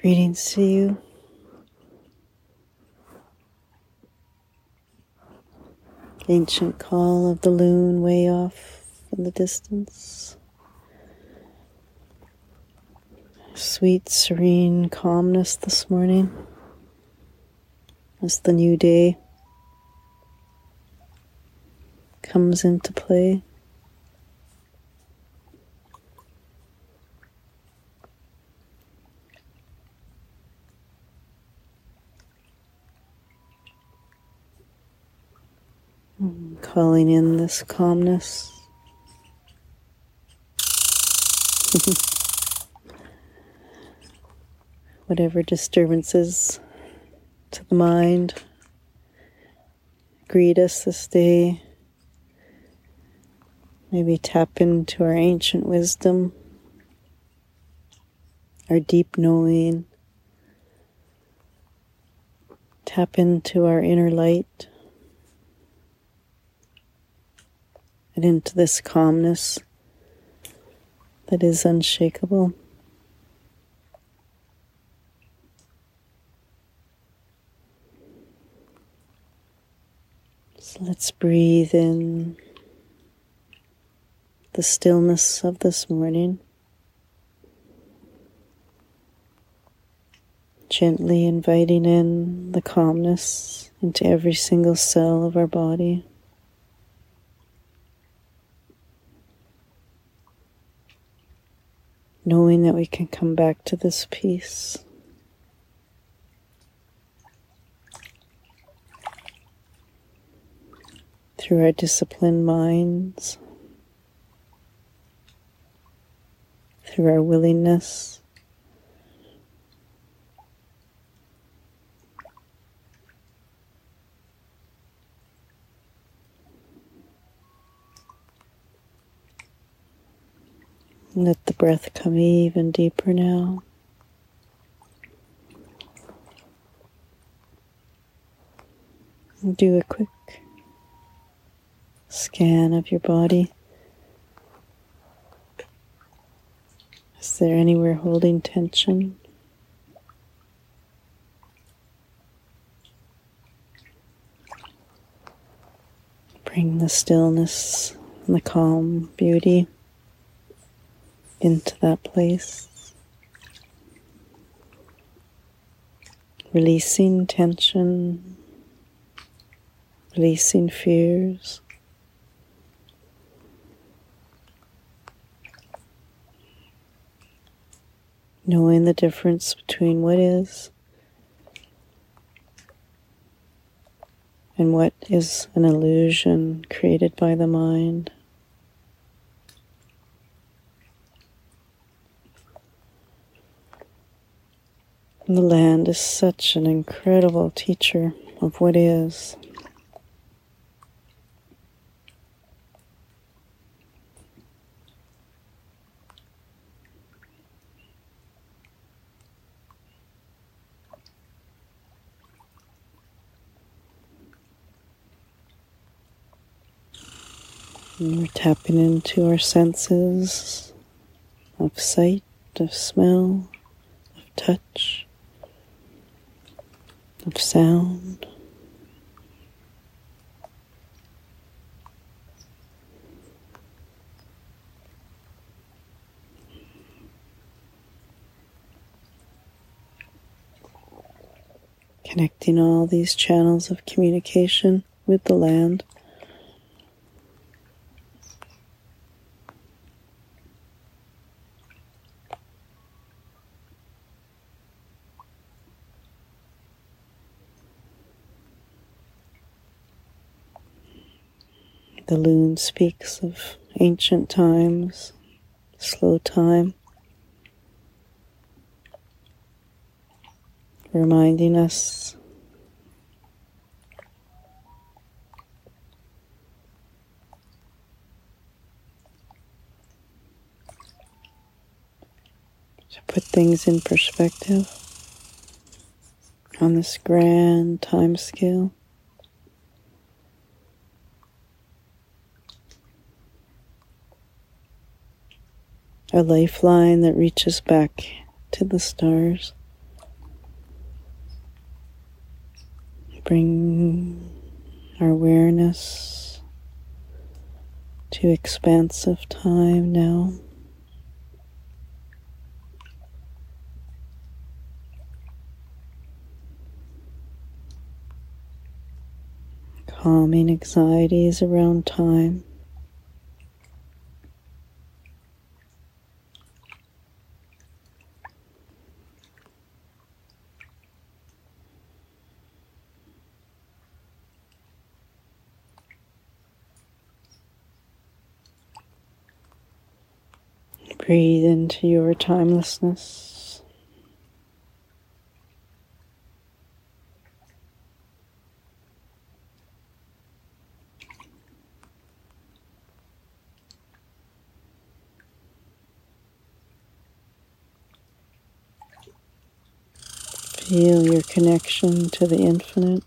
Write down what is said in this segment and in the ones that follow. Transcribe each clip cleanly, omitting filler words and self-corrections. Greetings to you. Ancient call of the loon way off in the distance. Sweet, serene calmness this morning. As the new day comes into play. Calling in this calmness. Whatever disturbances to the mind greet us this day. Maybe tap into our ancient wisdom, our deep knowing. Tap into our inner light. And into this calmness that is unshakable. So let's breathe in the stillness of this morning, gently inviting in the calmness into every single cell of our body. Knowing that we can come back to this peace. Through our disciplined minds. Through our willingness. Let the breath come even deeper now. And do a quick scan of your body. Is there anywhere holding tension? Bring the stillness and the calm beauty into that place, releasing tension, releasing fears, knowing the difference between what is and what is an illusion created by the mind. The land is such an incredible teacher of what is. And we're tapping into our senses of sight, of smell, of touch. Of sound. Connecting all these channels of communication with the land. The loon speaks of ancient times, slow time, reminding us to put things in perspective on this grand time scale. A lifeline that reaches back to the stars. bring our awareness to expansive time now. Calming anxieties around time. Breathe into your timelessness. Feel your connection to the infinite.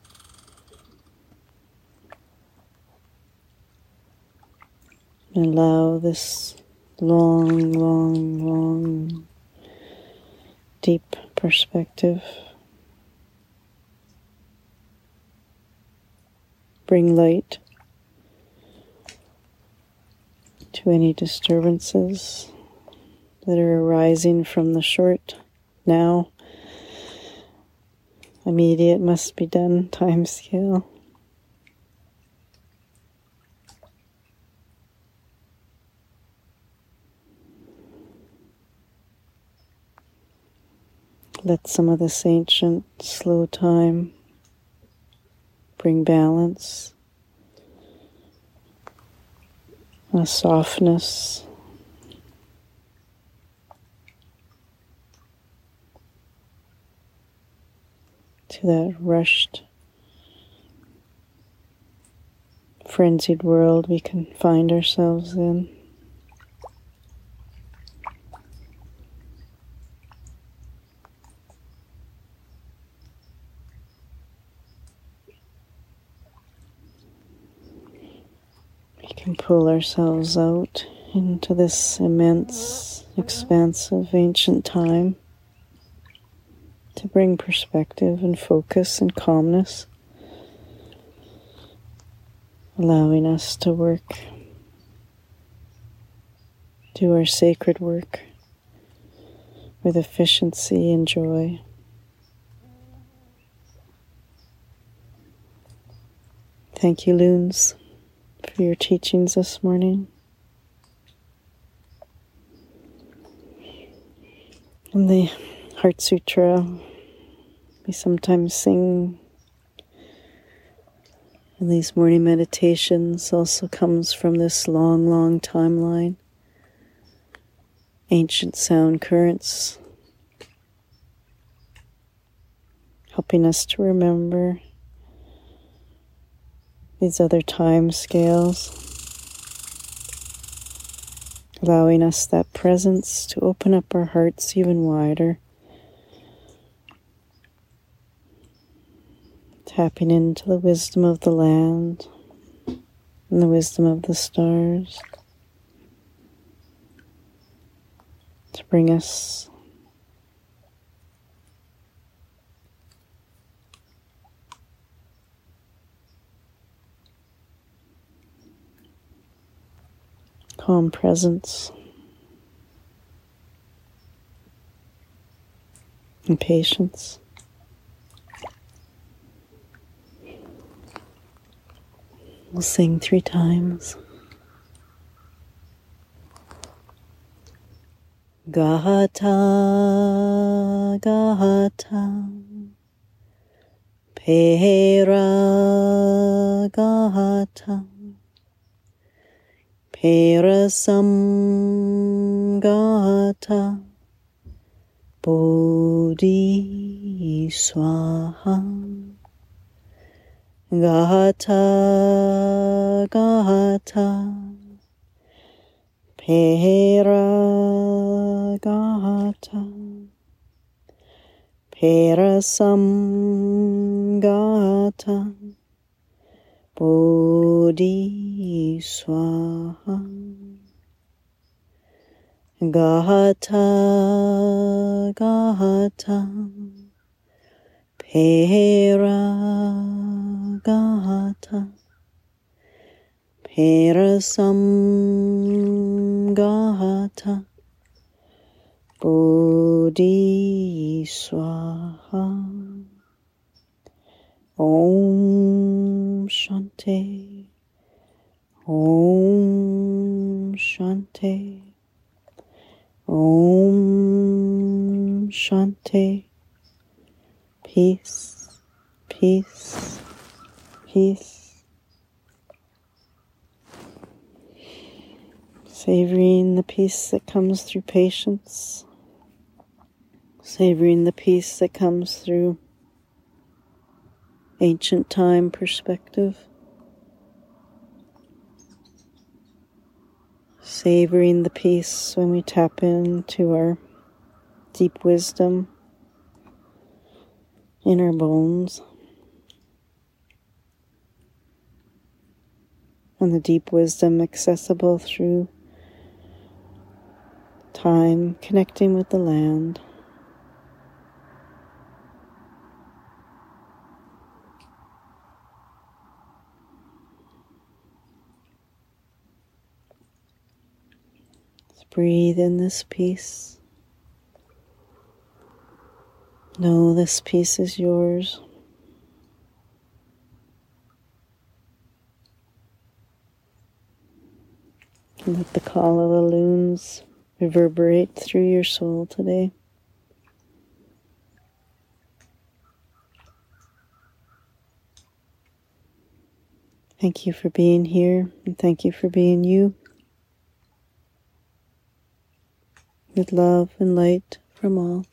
Allow this long, deep perspective. Bring light to any disturbances that are arising from the short, now, immediate, must be done time scale. Let some of this ancient, slow time bring balance, a softness, to that rushed, frenzied world we can find ourselves in. And pull ourselves out into this immense, expansive, ancient time to bring perspective and focus and calmness, allowing us to work, do our sacred work with efficiency and joy. Thank you, Loons, for your teachings this morning. In the Heart Sutra, we sometimes sing, and these morning meditations also comes from this long timeline, ancient sound currents, helping us to remember these other time scales, allowing us that presence to open up our hearts even wider, tapping into the wisdom of the land and the wisdom of the stars to bring us calm presence and patience. We'll sing 3 times. Gahata, Gahata, Pera, Gahata, Pārasaṃgate, Bodhi Svāhā. Gata, Gata, Pārasaṃgate, Pārasaṃgate, Bodhi Svāhā. Gata, Gata, Pera, Pārasaṃgate, Pārasaṃgate, Bodhi Svāhā. Om Shanti, Om Shanti, Om Shanti. Peace, peace, peace. Savoring the peace that comes through patience. Savoring the peace that comes through ancient time perspective. Savoring the peace when we tap into our deep wisdom in our bones, and the deep wisdom accessible through time, connecting with the land. Breathe in this peace. Know this peace is yours. And let the call of the loons reverberate through your soul today. Thank you for being here, and thank you for being you. With love and light from all.